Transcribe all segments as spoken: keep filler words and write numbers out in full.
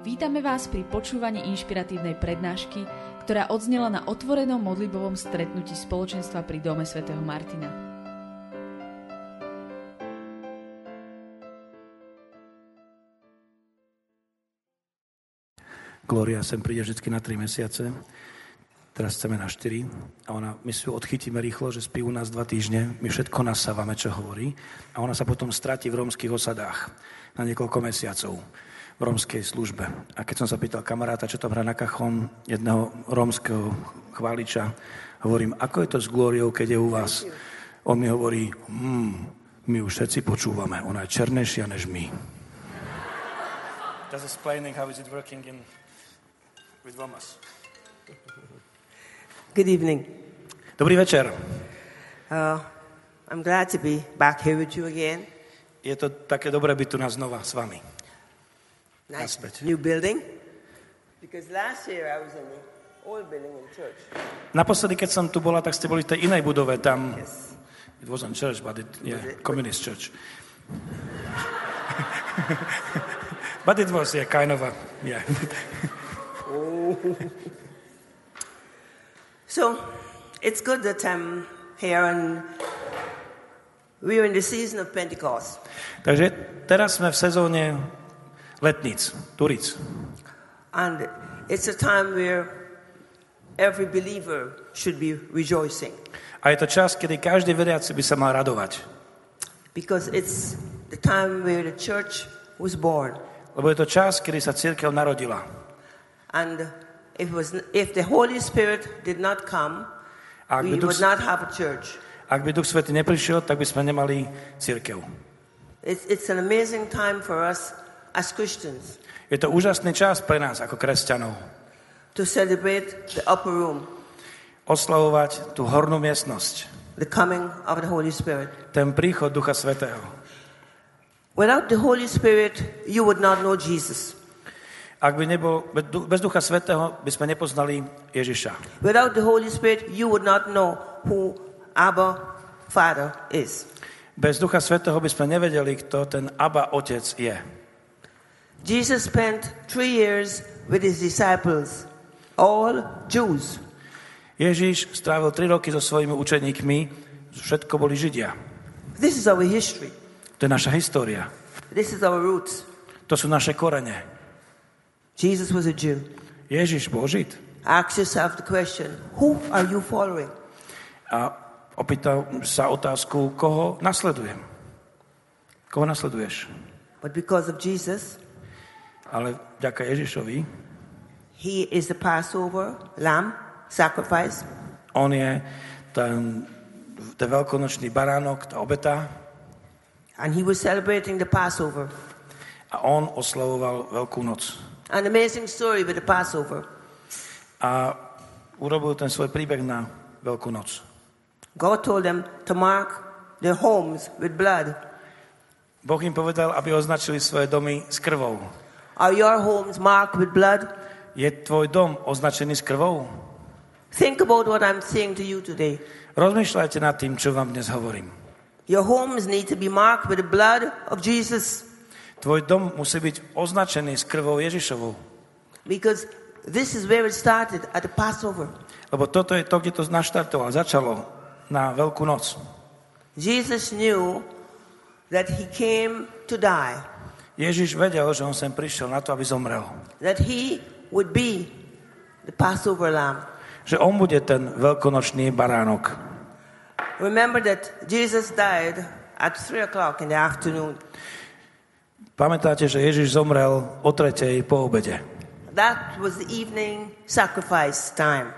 Vítame vás pri počúvaní inšpiratívnej prednášky, ktorá odznela na otvorenom modlitbovom stretnutí spoločenstva pri Dome svätého Martina. Gloria sem príde vždy na tri mesiace, teraz chceme na štyri a ona, my si ju odchytíme rýchlo, že spí u nás dva týždne, my všetko nasávame, čo hovorí a ona sa potom stratí v rómskych osadách na niekoľko mesiacov. V rómskej službe. A keď som sa pýtal kamaráta, čo tam hrá na kachon, jedného rómskeho chváliča, hovorím, ako je to s Glóriou, keď je u vás? On mi hovorí, mm, my už všetci počúvame, ona je černejšia než my. That's explaining how is it working in with Romas. Good evening. Dobrý večer. Uh, I'm glad to be back here with you again. Je to také dobré byť tu na znova s vami. Nice new building, because last year I was in the old building in church. Naposledy, keď som tu bola, tak ste boli v tej inej budove, tam... Yes. It wasn't church, but it, yeah, was it? Communist church. But it was, yeah, kind of a, yeah. Oh. So, it's good that I'm here and... We are in the season of Pentecost. Takže teraz sme v sezóne... letníc, turíc. And it's a time where every believer should be rejoicing. A je to čas, kedy každý veriaci by sa mal radovať. Because it's the time where the church was born. Lebo je to čas, kedy sa cirkev narodila. And if was if the Holy Spirit did not come, ak we would not have a church. Ak by Duch Svätý neprišiel, tak by sme nemali cirkev. It's it's an amazing time for us. As Christians, je to úžasný čas pre nás ako kresťanov. To celebrate the upper room. Oslavovať tú hornú miestnosť. The coming of the Holy Spirit. Ten príchod Ducha Svätého. Without the Holy Spirit, you would not know Jesus. Ak by nebol bez Ducha Svätého, by sme nepoznali Ježiša. Without the Holy Spirit, you would not know who Abba Father is. Bez Ducha Svätého by sme nevedeli, kto ten Abba Otec je. Jesus spent three years with his disciples, all Jews. Ježiš strávil tri roky so svojimi učeníkmi, všetko boli Židia. This is our history. To je naša história. This is our roots. To sú naše korene. Jesus was a Jew. Ježiš bol Žid. Ask yourself the question, who are you following? A opýtal sa otázku, koho nasledujem? Koho nasleduješ? But because of Jesus, ale vďaka Ježišovi. He is the Passover lamb sacrifice. On je ten, ten veľkonočný baránok, tá obeta. And he was celebrating the Passover. A on oslavoval Veľkú noc. An amazing story with the Passover. A urobil ten svoj príbeh na Veľkú noc. God told them to mark their homes with blood. Boh im povedal, aby označili svoje domy s krvou. Are your homes marked with blood? Je tvoj dom označený s krvou? Think about what I'm saying to you today. Rozmýšľajte nad tým, čo vám dnes hovorím. Your homes need to be marked with the blood of Jesus. Tvoj dom musí byť označený s krvou Ježišovou. Because this is where it started at the Passover. Lebo toto je to, kde to naštartovalo, začalo na Veľkú noc. Jesus knew that he came to die. Ježiš vedel, že on sem prišiel na to, aby zomrel. That he would be the Passover lamb. Že on bude ten veľkonočný baránok. Remember that Jesus died at three o'clock in the afternoon. Pamätáte, že Ježiš zomrel o tretej po obede. That was the evening sacrifice time.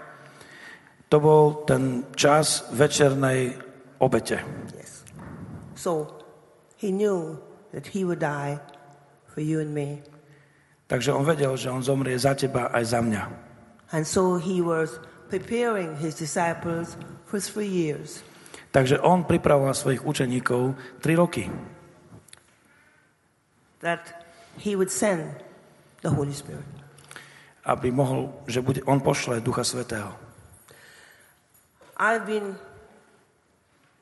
To bol ten čas večernej obete. Yes. So he knew that he would die for you and me. Takže on vedel, že on zomrie za teba aj za mňa. And so he was preparing his disciples for three years. Takže on pripravoval svojich učeníkov tri roky. That he would send the Holy Spirit. Aby mohol, že bude, on pošle Ducha Svätého. I've been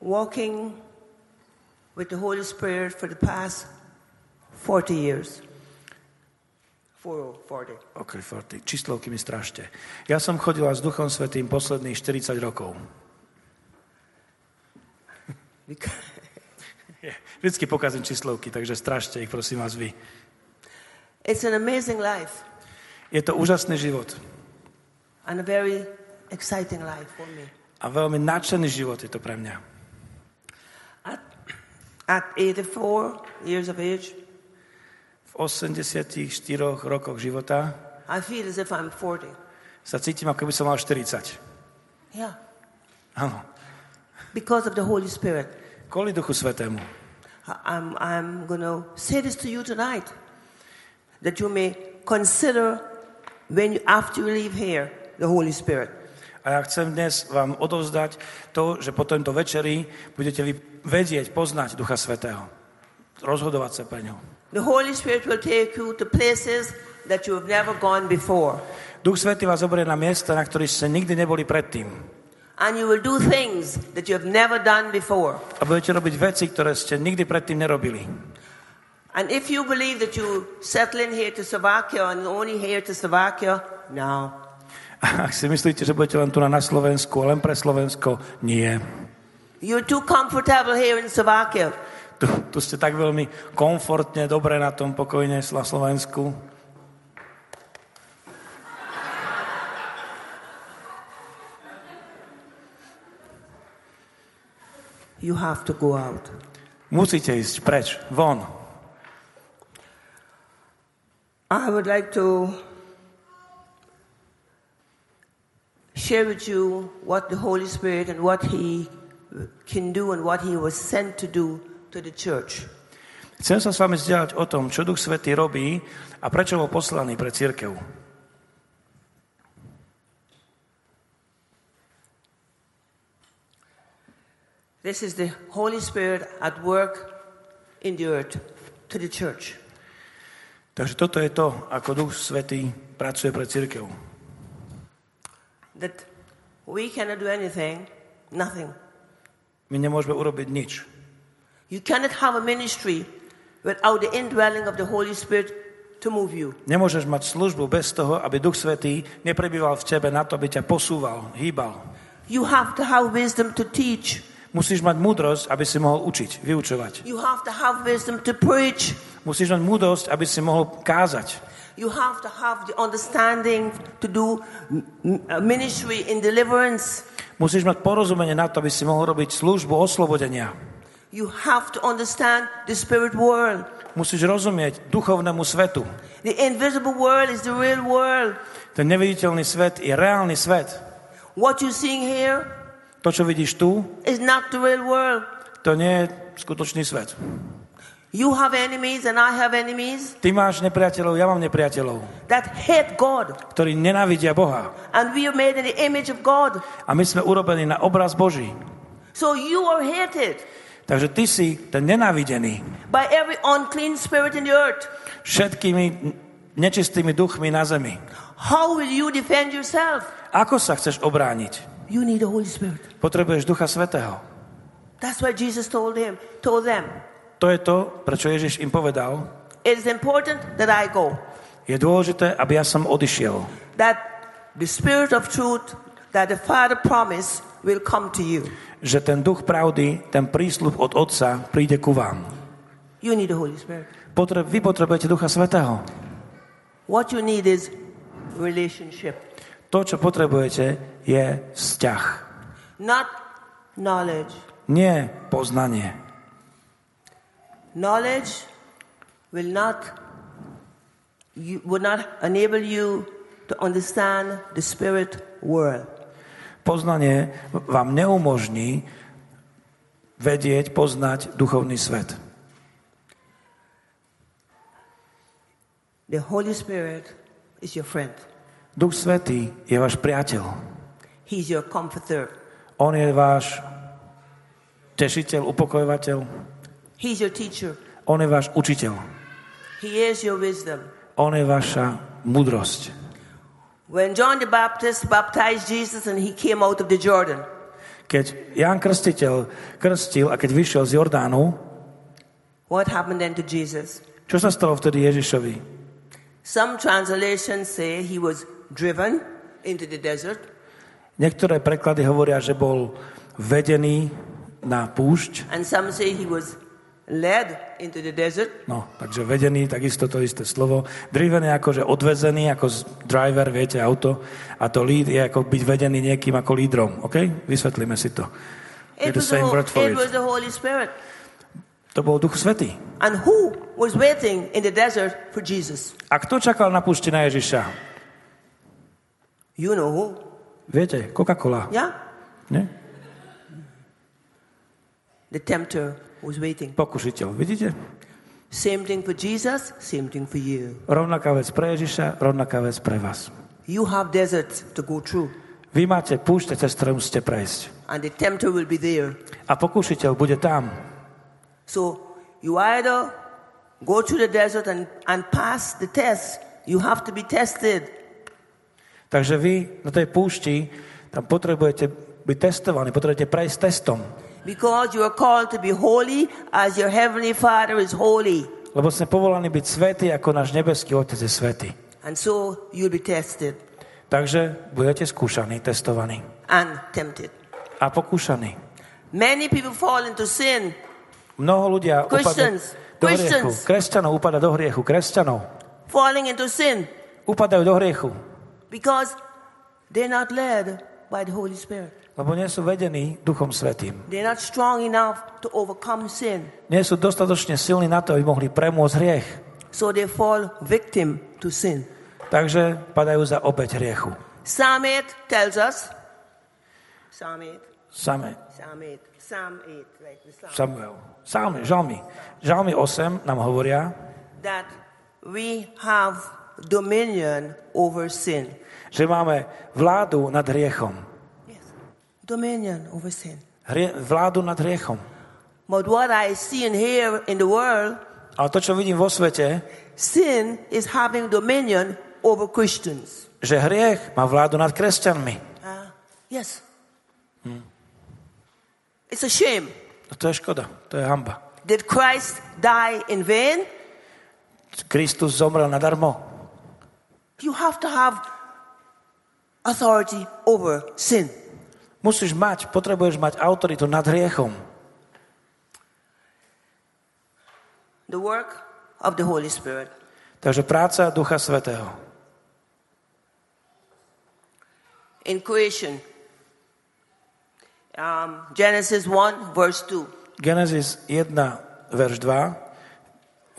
walking with the Holy Spirit for the past forty years. štyridsať. Ok, štyridsať. Číslovky mi strašte. Ja som chodila s Duchom Svätým posledných štyridsať rokov. Vždycky pokazím číslovky, takže strašte ich, prosím vás, vy. It's an amazing life. Je to úžasný život. And a very exciting life for me. A veľmi nadšený život je to pre mňa. At, at eighty-four years of age, v osemdesiatštyri rokoch života I feel as if I'm forty. Sa cítim, ako by som mal štyridsať. Yeah. Áno. Because of the Holy Spirit. Kvôli Duchu Svätému. I'm, I'm going to say this to you tonight, that you may consider when you, after you leave here the Holy Spirit. A ja chcem dnes vám odovzdať to, že po tomto večeri budete vy vedieť, poznať Ducha Svätého. Rozhodovať sa pre ňo. The Holy Spirit will take you to places that you have never gone before. Duch Svätý vás zoberie na miesta, na ktorých ste nikdy neboli predtým. And you will do things that you have never done before. A budete robiť veci, ktoré ste nikdy predtým nerobili. And if you believe that you settle in here to Slovakia and only here to Slovakia, no. Ak si myslíte, že budete len tu na Slovensku, len pre Slovensko, nie. You're too comfortable here in Slovakia. Tu, tu ste tak veľmi komfortne, dobre na tom pokojne na Slovensku. You have to go out. Musíte ísť preč, von. I would like to share with you what the Holy Spirit and what he can do and what he was sent to do to the church. Chcem sa s vami zdieľať o tom, čo Duch Svätý robí a prečo bol poslaný pre cirkev. This is the Holy Spirit at work in the earth to the church. Takže toto je to, ako Duch Svätý pracuje pre cirkev. That we cannot do anything, nothing. My nemôžeme urobiť nič. You cannot have a ministry without the indwelling of the Holy Spirit to move you. Nemôžeš mať službu bez toho, aby Duch Svätý neprebýval v tebe na to, aby ťa posúval, hýbal. You have to have wisdom to teach. Musíš mať múdrosť, aby si mohol učiť, vyučovať. You have to have wisdom to preach. Musíš mať múdrosť, aby si mohol kázať. You have to have the understanding to do ministry in deliverance. Musíš mať porozumenie na to, aby si mohol robiť službu oslobodenia. You have to understand the spirit world. Musíš rozumieť duchovnému svetu. The invisible world is the real world. Ten neviditeľný svet je reálny svet. What you seeing here? To, čo vidíš tu? Is not the real world. To nie je skutočný svet. You have enemies and I have enemies. Ty máš nepriateľov, ja mám nepriateľov. That hate God. Ktorí nenávidia Boha. And we are made in the image of God. A my sme urobení na obraz Boží. So you are hated. Takže ty si ten nenávidený. By every unclean spirit in the earth. Všetkými nečistými duchmi na zemi. How will you defend yourself? Ako sa chceš obrániť? You need the Holy Spirit. Potrebuješ Ducha Svätého. That's why Jesus told him, told them. To je to, prečo Ježiš im povedal. It is important that I go. Je dôležité, aby ja som odišiel. That the Spirit of truth that the Father promised will come to you. Že ten duch pravdy, ten prísľub od Otca príde ku vám. You need the Holy Spirit. Potre- vy potrebujete Ducha Svätého. What you need is relationship. To, čo potrebujete, je vzťah. Not knowledge. Nie poznanie. Knowledge will not you, will not enable you to understand the spirit world. Poznanie vám neumožní vedieť, poznať duchovný svet. The Holy Spirit is your friend. Duch Svätý je váš priateľ. He is your comforter. On je váš tešiteľ, upokojovateľ. He is your teacher. On je váš učiteľ. He is your wisdom. On je vaša múdrosť. When John the Baptist baptized Jesus and he came out of the Jordan. Keď Ján Krstiteľ krstil a keď vyšiel z Jordánu, what happened then to Jesus? Čo sa stalo vtedy Ježišovi? Some translations say he was driven into the desert. Niektoré preklady hovoria, že bol vedený na púšť. And some say he was led into the desert. No, takže vedený, takisto to isté slovo. Driven je akože odvezený, ako driver, viete, auto. A to lead je ako byť vedený niekým ako lídrom. OK? Vysvetlíme si to. It was the, it was the Holy Spirit. To bol Duch Svätý. And who was waiting in the desert for Jesus? A kto čakal na púšti na Ježiša? You know who? Viete, Coca-Cola. Yeah? Ne? The tempter was waiting. Pokušiteľ, vidíte? Same thing for Jesus, same thing for you. Rovnaká vec pre Ježiša, rovnaká vec pre vás. You have deserts to go through. Vy máte púšte, cez ktorú musíte prejsť. And the tempter will be there. A pokušiteľ bude tam. So you either go through the desert and, and pass the test. You have to be tested. Takže vy na tej púšti tam potrebujete byť testovaní, potrebujete prejsť testom. Because you are called to be holy as your heavenly Father is holy. Lebo ste povolaní byť svätí, ako náš nebeský Otec je svätý. And so you'll be tested. Takže budete skúšaní, testovaní. And tempted. A pokúšaní. Many people fall into sin. Mnoho ľudia upadá do hriechu. Kresťanov upadá do hriechu. Kresťanov. Falling into sin. Upadajú do hriechu. Because they're not led by the Holy Spirit. Lebo nie sú vedení Duchom Svätým. They're not strong enough to overcome sin. Nie sú dostatočne silní na to, aby mohli premôcť hriech. So they fall victim to sin. Takže padajú za obeť hriechu. Psalm eight tells us. Psalm eight. Psalm eight. Psalm eight, like the Psalm. Samuel. Psalmy, žalmy. Žalmy osem nám hovoria, that we have dominion over sin. Že máme vládu nad hriechom. Yes. Dominion over sin. Hrie, vládu nad hriechom. But what I see and hear in the world, ale to, čo vidím vo svete, sin is having dominion over Christians. Že hriech má vládu nad kresťanmi. Uh, yes. Hm. It's a shame. To je škoda, to je hanba. Did Christ die in vain? Kristus zomrel nadarmo. You have to have authority over sin. Musíš mať, potrebuješ mať autoritu nad hriechom. The work of the Holy Spirit. Takže práca Ducha Svätého. In creation. Um, Genesis one, verse two. Genesis one, verš dva,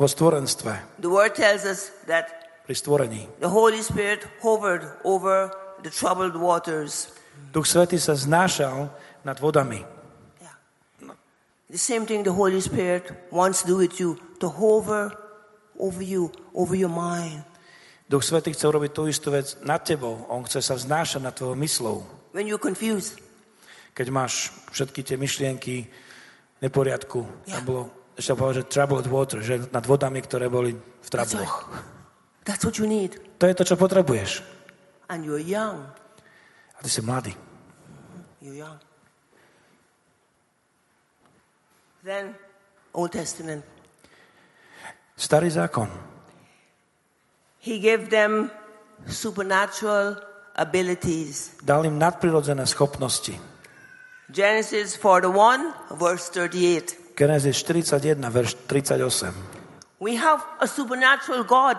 vo stvorenstve. The word tells us that the Holy Spirit hovered over the troubled waters. Duch Svätý sa znášal nad vodami. Yeah. The same thing the Holy Spirit wants to do with you, to hover over you, over your mind. Duch Svätý chce urobiť tú istú vec nad tebou. On chce sa vznášať nad tvojou myslou. When you're confused. Keď máš všetky tie myšlienky neporiadku, yeah. Tam bolo, ešte povedal, že troubled water, že nad vodami, ktoré boli v trabloch. That's what you need. To je to, čo potrebuješ. And you're young. A ty si mladý. You're young. Then, Old Testament. Starý zákon. He gave them supernatural abilities. Dal im nadprirodzené schopnosti. Genesis forty-one, verse thirty-eight. Genesis forty-one, verš tridsaťosem. We have a supernatural God.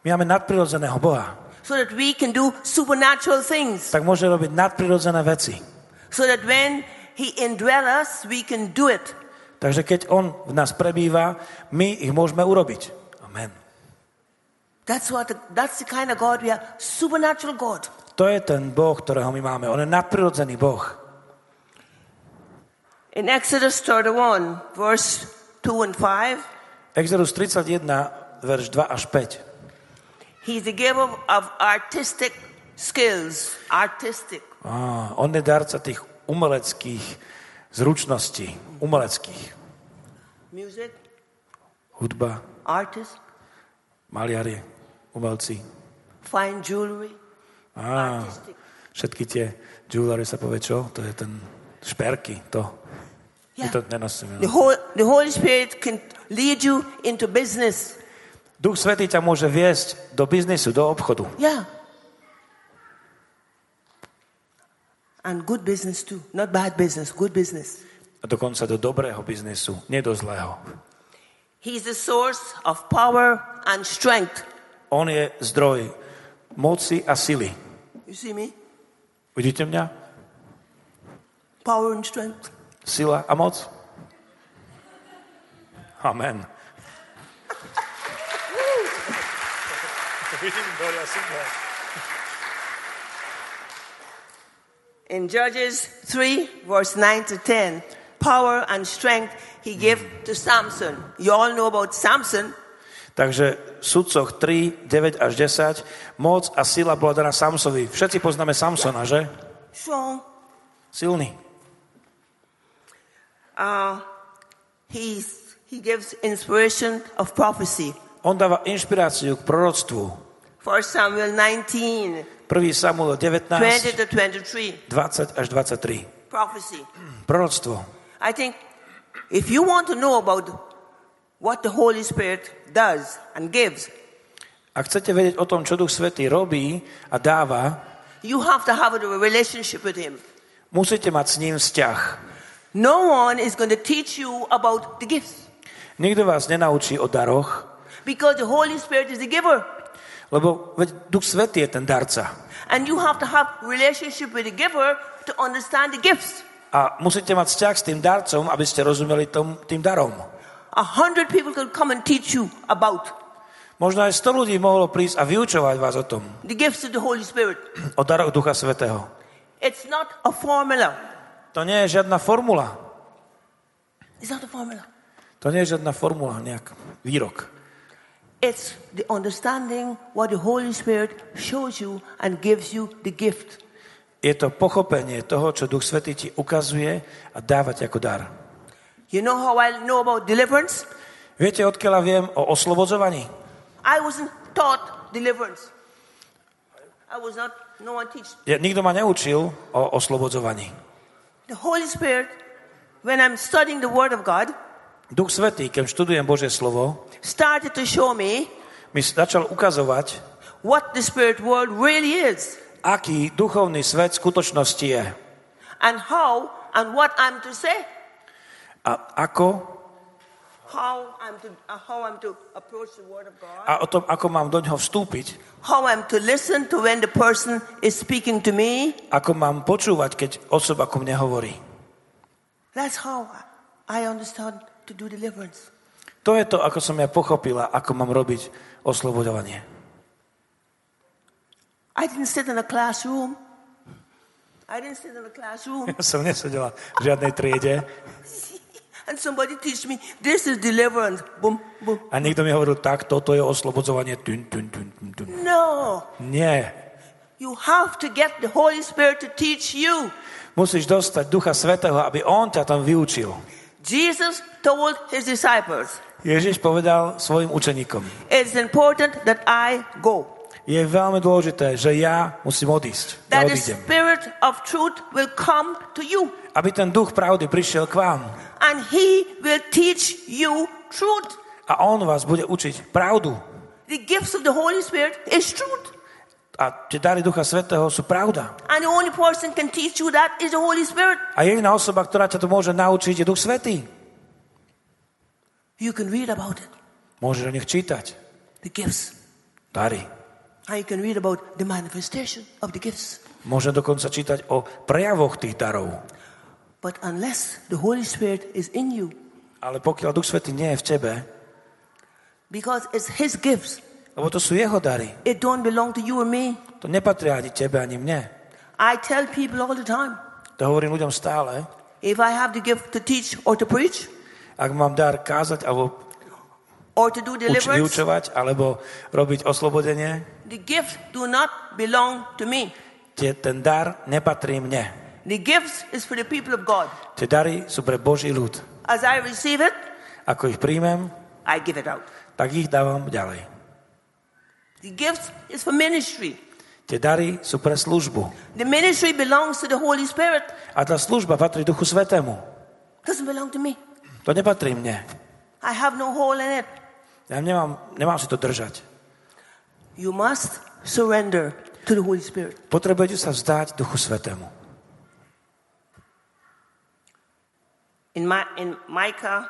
My máme nadprirodzeného Boha. So that we can do supernatural things. Tak môže robiť nadprirodzené veci. So that when he indwells us, we can do it. Takže keď on v nás prebýva, my ich môžeme urobiť. Amen. That's what the, that's the kind of God we have, supernatural God. To je ten Boh, ktorého my máme. On je nadprirodzený Boh. In Exodus thirty-one, verse two and five. Exodus thirty-one, verš dva až päť. He's the giver of artistic skills, artistic. Ah, on je darca tých umeleckých zručností, umeleckých. Music. Hudba. Artist. Maliari, umelci. Fine jewelry. Ah, artistic. Všetky tie jewelry sa povie čo? To je ten šperky, to. Yeah. The, whole, the Holy Spirit can lead you into business. Duch Svätý ťa môže viesť do biznisu, do obchodu. Yeah. And good business too, not bad business, good business. A dokonca do dobrého biznisu, nie do zlého. He is the source of power and strength. On je zdroj moci a sily. You see me? Vidíte mňa? Power and strength. Sila a moc. Amen. In Judges three, verse nine to ten, power and strength he gave to Samson. You all know about Samson. Takže v Sudcoch tri, deväť až desať moc a sila bola daná Samsovi. Všetci poznáme Samsona, že? Strong. Silný. Uh, he's, he gives inspiration of prophecy. On dáva inšpiráciu k proroctvu. First Samuel nineteen. prvý Samuel devätnásť. twenty to twenty-three. dvadsať až dvadsaťtri. Prophecy. Proroctvo. I think if you want to know about what the Holy Spirit does and gives. Ak chcete vedieť o tom, čo Duch Svätý robí a dáva, you have to have a relationship with him. Musíte mať s ním vzťah. No one is going to teach you about the gifts. Nikto vás nenaučí o daroch. Because the Holy Spirit is the giver. Lebo Duch Svätý je ten darca. And you have to have relationship with the giver to understand the gifts. A musíte mať vzťah s tým darcom, aby ste rozumeli tom, tým darom. A hundred people could come and teach you about. Možno aj sto ľudí mohlo prísť a vyučovať vás o tom. The gifts of the Holy Spirit. O daroch Ducha Svätého. It's not a formula. To nie je žiadna formula. It's not a formula. To nie je žiadna formula, nejak výrok. It's the understanding what the Holy Spirit shows you and gives you the gift. Je to pochopenie toho, čo Duch Svätý ti ukazuje a dáva ti ako dar. You know how I know about deliverance? Viete, odkiaľ viem o oslobodzovaní? I wasn't taught deliverance. I was not no one teach. Ja, nikto ma neučil o oslobodzovaní. The Holy Spirit, when I'm studying the Word of God, Duch Svätý, keď študujem Božie slovo, started to show me, mi začal ukazovať, what the spirit world really is, aký duchovný svet v skutočnosti je, and how and what I'm to say, a ako, how I'm to, how I'm to approach the word of God, a o tom, ako mám do ňoho vstúpiť, how I'm to listen to when the person is speaking to me, ako mám počúvať, keď osoba ku mne hovorí. That's how I understand to do deliverance. To je to, ako som ja pochopila, ako mám robiť oslobodzovanie. I didn't sit in a classroom. I didn't sit in a classroom. Ja som nesedela v žiadnej triede. And somebody teach me this is deliverance. Boom, boom. A niekto mi hovoril tak, toto je oslobodzovanie. Tun, tun, tun, tun. No. Nie. You have to get the Holy Spirit to teach you. Musíš dostať Ducha Svätého, aby on ťa tam vyučil. Jesus told his disciples. Ježiš povedal svojim učeníkom. It's important that I go. Je veľmi dôležité, že ja musím odísť. That ja the spirit of truth will come to you. Aby ten duch pravdy prišiel k vám. And he will teach you truth. A on vás bude učiť pravdu. The gifts of the Holy Spirit is truth. A tie dary Ducha Svätého sú pravda. And the only person can teach you that is the Holy Spirit. A jediná osoba, ktorá ťa to môže naučiť, je Duch Svätý. You can read about it. Môžeš o nich čítať. The gifts. Dary. And you can read about the manifestation of the gifts. Môžeš dokonca čítať o prejavoch tých darov. But unless the Holy Spirit is in you. Ale pokiaľ Duch Svätý nie je v tebe, because it's his gifts. Lebo to sú jeho dary. It don't belong to you or me. To nepatrí ani tebe, ani mne. I tell people all the time. To hovorím ľuďom stále. If I have the gift to teach or to preach. Ak mám dar kázať alebo or to do deliverance. Vyučovať alebo robiť oslobodenie. The gifts do not belong to me. Ten dar nepatrí mne. The gifts is for the people of God. Tie dary sú pre Boží ľud. As I receive it. Ako ich príjmem. I give it out. Tak ich dávam ďalej. The gifts is for ministry. Tie dary sú pre službu. The ministry belongs to the Holy Spirit. A tá služba patrí Duchu Svätému. Doesn't belong to me. To nepatrí mne. I have no hole in it. Ja nemám, nemám si to držať. You must surrender to the Holy Spirit. Potrebujete sa vzdať Duchu Svätému. In my in Micah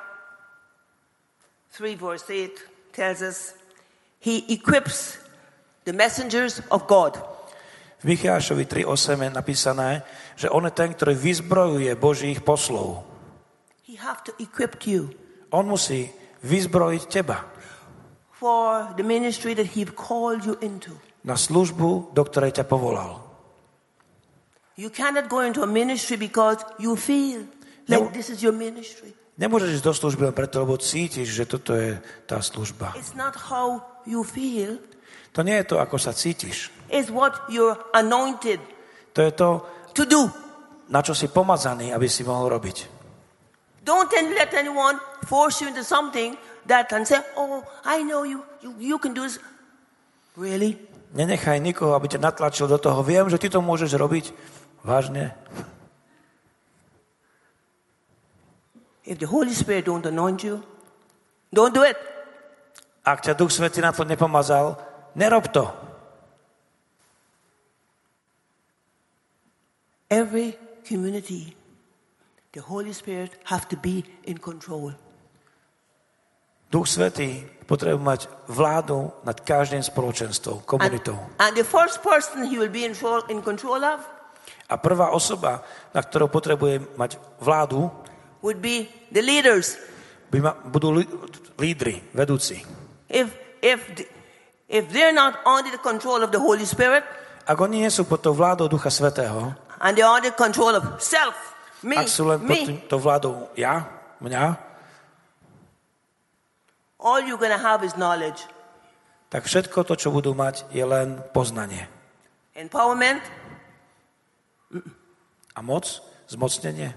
three verse eight tells us he equips the messengers of God. V Michášovi tri osem je napísané, že on je ten, ktorý vyzbrojuje Božích poslov. He have to equip you. On musí vyzbrojiť teba. For the ministry that he called you into. Na službu, do ktorej ťa povolal. You cannot go into a ministry because you feel like this is your ministry. Nemôžeš ísť do služby len preto, lebo cítiš, že toto je tá služba. It's not how you feel. To nie je to, ako sa cítiš. Is what you're anointed. To je to, to do. Na čo si pomazaný, aby si mohol robiť. Don't let anyone force you into something that can say, "Oh, I know you. You, you can do this." Really? Nenechaj nikoho, aby ťa natlačil do toho. Viem, že ty to môžeš robiť. Vážne? If the Holy Spirit don't anoint you, don't do it. Ak ťa Duch Svätý na to nepomazal, nerob to. Every community, the Holy Spirit have to be in control. Duch Svätý potrebuje mať vládu nad každým spoločenstvom, komunitou. And, and the first person he will be in control, in control of? A prvá osoba, na ktorú potrebuje mať vládu, would be the leaders. By ma, budú li, lídri, vedúci. If if the, If they're not under the control of the Holy Spirit, ak oni nie sú pod to vládou Ducha Svätého, and they're under control of self, me, ak sú len pod to vládou ja, mňa, all you're gonna have is knowledge. Tak všetko to, čo budú mať, je len poznanie. Empowerment. A moc, zmocnenie.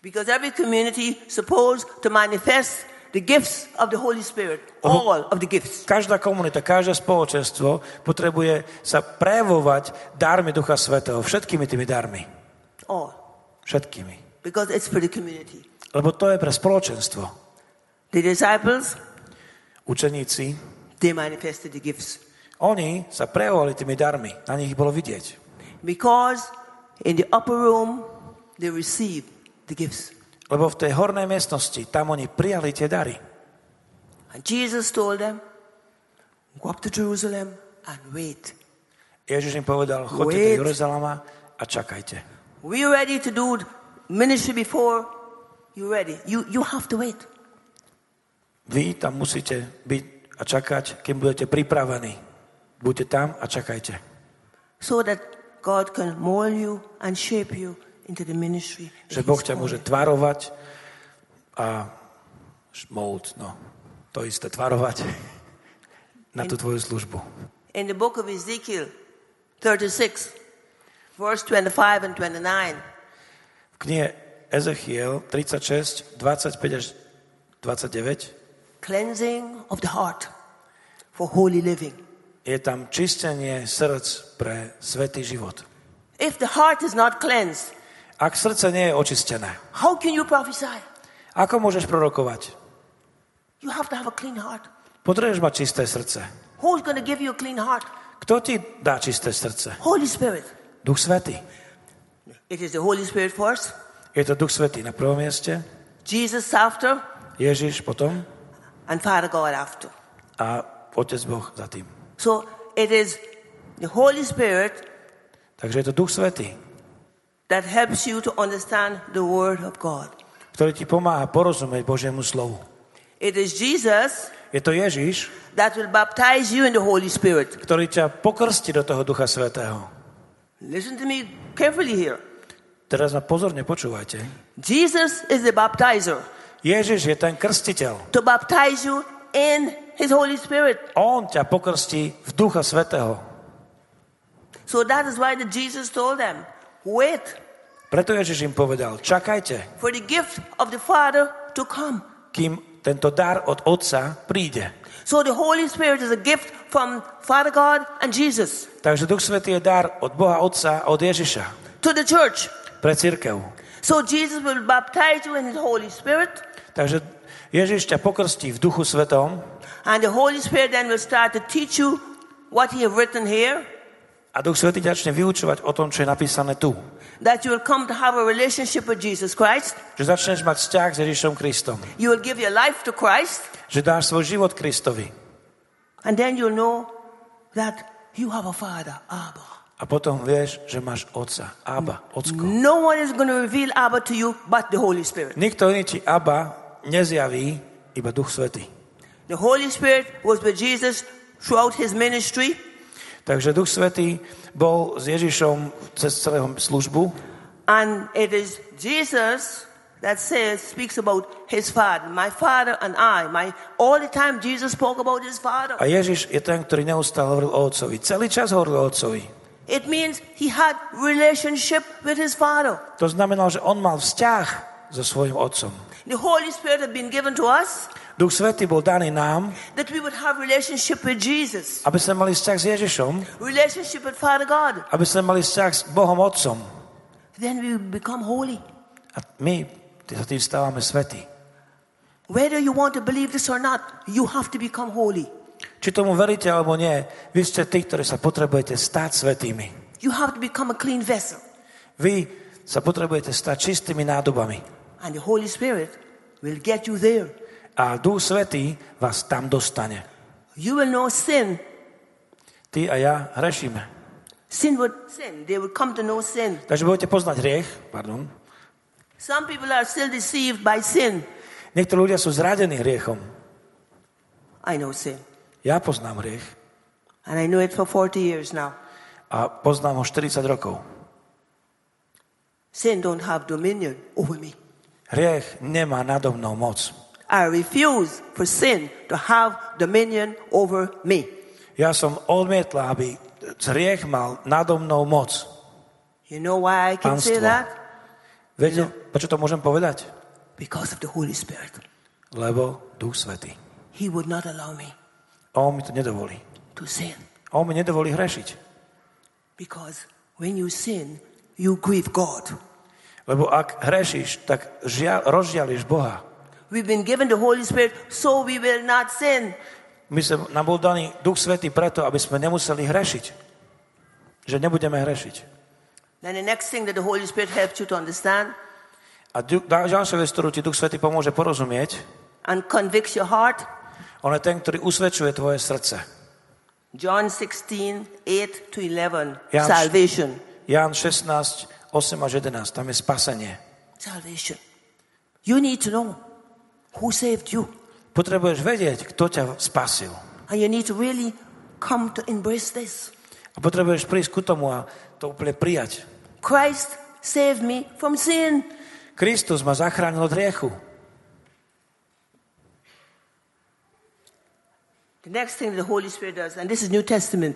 Because every community supposed to manifest the gifts of the Holy Spirit, all of the gifts. Každá komunita, každé spoločenstvo potrebuje sa prejavovať darmi Ducha Svätého, všetkými tými darmi. All. Všetkými. Because it's for the community. Lebo to je pre spoločenstvo. The disciples, učeníci, they manifested the gifts. Oni sa prejavovali tými darmi, na nich bolo vidieť. Because in the upper room they received the gifts. Lebo v tej hornej miestnosti, tam oni prijali tie dary. And Jesus told them, go up to Jerusalem and wait. Ježiš im povedal, choďte do Jeruzalema a čakajte. We are ready to do ministry before you ready. You, you have to wait. Vy tam musíte byť a čakať, kým budete pripravení. Buďte tam a čakajte. So that God can mold you and shape you. Že Boh ťa môže tvarovať a mold, no, to isté, tvarovať na tú tvoju službu. In the book of Ezekiel thirty-six, verse twenty-five and twenty-nine. V knihe Ezechiel tridsaťšesť, dvadsaťpäť až dvadsaťdeväť. Cleansing of the heart for holy living. Je tam čistenie srdc pre svätý život. If the heart is not cleansed, ak srdce nie je očistené, how can you prophesy? Ako môžeš prorokovať? You have to have a clean heart. Potrebuješ mať čisté srdce. Who's going to give you a clean heart? Kto ti dá čisté srdce? Holy Spirit. Duch Svätý. It is the Holy Spirit first. Je to Duch Svätý na prvom mieste. Jesus after. Ježiš potom. And Father God after. A Otec Boh za tým. So it is the Holy Spirit. Takže je to Duch Svätý. That helps you to understand the word of God. Ktorý ti pomáha porozumieť Božiemu slovu. It is Jesus. Je to Ježiš. That will baptize you in the Holy Spirit. Ktorý ťa pokrstí do toho Ducha Svätého. Listen to me carefully here. Teraz ma pozorne počúvajte. Jesus is the baptizer. Ježiš je ten krstiteľ. To baptize you in his Holy Spirit. On ťa pokrstí v Ducha Svätého. So that is why the Jesus told them, wait. Preto Ježiš im povedal, čakajte. For the gift of the Father to come. Kým tento dar od Otca príde. So the Holy Spirit is a gift from Father God and Jesus. Takže Duch Svätý je dar od Boha Otca, od Ježiša. To the church. Pre cirkev. So Jesus will baptize you in the Holy Spirit. Takže Ježiš ťa pokrstí v Duchu Svätom. And the Holy Spirit then will start to teach you what he has written here. A Duch Svätý ťa začne vyučovať o tom, čo je napísané tu. That you will come to have a relationship with Jesus Christ. Že začneš mať vzťah s Ježišom Kristom. You will give your life to Christ. Že dáš svoj život Kristovi. And then you know that you have a father, Abba. A potom vieš, že máš otca, Abba, ocko. No one is going to reveal Abba to you but the Holy Spirit. Nikto iný ti Abba nezjaví, iba Duch Svätý. The Holy Spirit was with Jesus throughout his ministry. Takže Duch Svätý bol s Ježišom cez celého službu. And it is Jesus that says speaks about his father, my father and I. My all the time Jesus spoke about his father. A Ježiš je ten, ktorý neustále hovoril o otcovi. Celý čas hovoril o otcovi. It means he had relationship with his father. To znamená, že on mal vzťah so svojím otcom. The Holy Spirit had been given to us. Duch Svätý bol daný nám, that we would have relationship with Jesus. Aby sme mali vzťah s Ježišom, relationship with Father God. Aby sme mali vzťah s Bohom Otcom. Then we become holy. A my sa tým stávame svätí. Whether you want to believe this or not, you have to become holy. Či tomu veríte alebo nie, vy ste tí, ktorí sa potrebujete stať svätými. You have to become a clean vessel. Vy sa potrebujete stať čistými nádobami. And the Holy Spirit will get you there. A Duch Svätý vás tam dostane. You will know sin. Ty a ja hrešíme. Sin would sin. They would come to know sin. Takže budete poznať hriech, pardon. Some people are still deceived by sin. Niektorí ľudia sú zradení hriechom. I know sin. Ja poznám hriech. And I know it for forty years now. A poznám ho štyridsať rokov. Sin don't have dominion over me. Hriech nemá nado mnou moc. I refuse for sin to have dominion over me. Ja som odmietla, aby hriech mal nado mnou moc. You know why I can Pánstvo. Say that? Viete, no. Prečo to môžem povedať? Because of the Holy Spirit. Lebo Duch Svätý. He would not allow me. On mi to nedovolí. To sin. On mi nedovolí hrešiť. Because when you sin, you grieve God. Lebo ak hrešíš, tak žia- rozžiališ Boha. We've been given the Holy Spirit so we will not sin. My sme nám bol daný Duch Svätý preto, aby sme nemuseli hrešiť. Že nebudeme hrešiť. Then the next thing that the Holy Spirit helps you to understand. A ďalšia vec, ktorú ti Duch Svätý pomôže porozumieť. And convicts your heart. On je ten, ktorý usvedčuje tvoje srdce. John sixteen, eight to eleven. Jan, salvation. Jan šestnásť, osem až jedenásť. Tam je spasenie. Salvation. You need to know. Who saved you? Potrebuješ vedieť, kto ťa spasil. And you need to really come to embrace this. A potrebuješ prísť ku tomu a to úplne prijať. Christ saved me from sin. Kristus ma zachránil od hriechu. The next thing the Holy Spirit does, and this is New Testament.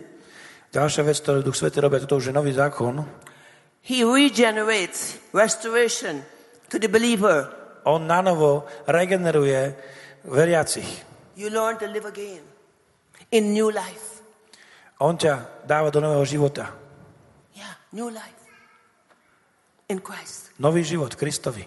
Ďalšia vec, ktorú Duch Svätý robí, toto už je nový zákon. He regenerates, restoration to the believer. On nanovo regeneruje veriacich. You learn to live again in new life. On ťa dáva do nového života. Yeah, new life in Christ. Nový život Kristovi.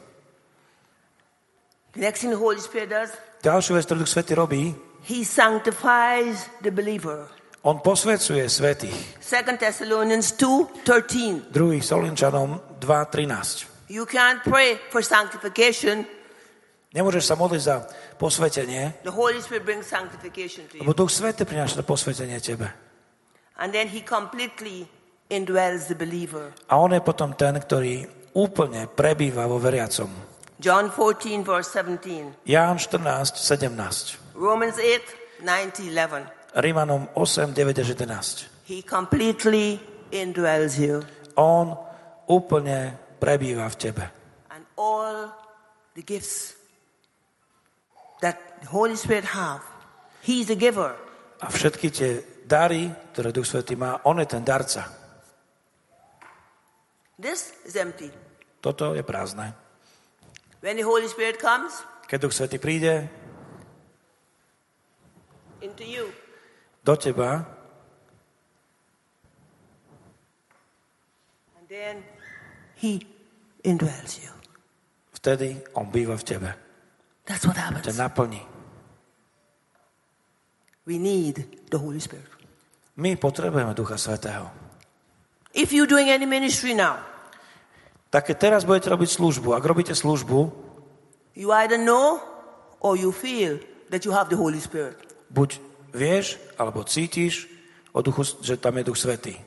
The next thing the Holy Spirit does. Ďalšiu vec, ktorú Duch Svätý robí. He sanctifies the believer. On posväcuje svätých. Second Thessalonians two thirteen. Druhý Solunčanom dva trinásť. You can't pray for sanctification. Nemôžeš sa modliť za posvetenie. The Holy Spirit brings sanctification to you. Lebo Duch Svätý prináša posvetenie tebe. And then he completely indwells the believer. A on je potom ten, ktorý úplne prebýva vo veriacom. John fourteen verse seventeen. Ján štrnásť sedemnásť. Romans eight nine eleven. Rímanom osem deväť jedenásť. He completely indwells you. On úplne prebýva v tebe. And all the gifts that the Holy Spirit have, he is the giver. A všetky tie dary, ktoré Duch Svätý má, on je ten darca. This is empty. Toto je prázdne. When the Holy Spirit comes, keď Duch Svätý príde, into you, do teba, and then he indwells you. Vtedy on býva v tebe. That's what happens. Ťa naplní. We need the Holy Spirit. My potrebujeme Ducha Svätého. If you're doing any ministry now. Tak keď teraz budete robiť službu, ak robíte službu, you either know or you feel that you have the Holy Spirit. Buď vieš alebo cítiš o duchu, že tam je Duch Svätý.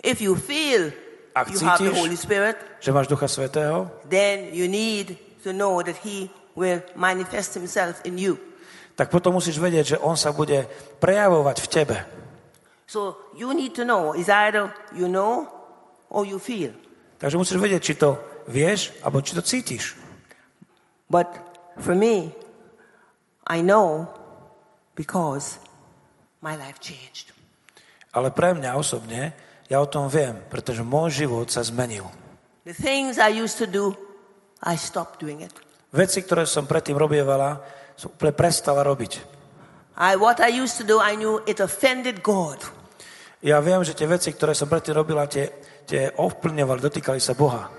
If you feel ak you cítiš, have the Holy Spirit, že máš Ducha Svätého, then you need to know that he will manifest himself in you. Tak potom musíš vedieť, že on sa bude prejavovať v tebe. So you need to know is either you know or you feel. Takže musíš vedieť, či to vieš alebo či to cítiš. But for me I know because my life changed. Ale pre mňa osobne ja o tom viem, pretože môj život sa zmenil. The things I used to do, I stopped doing it. Veci, ktoré som predtým robievala, som úplne prestala robiť. I what I used to do, I knew it offended God. Ja viem, že tie veci, ktoré som predtým robila, tie, tie ovplyvňovali, dotýkali sa Boha.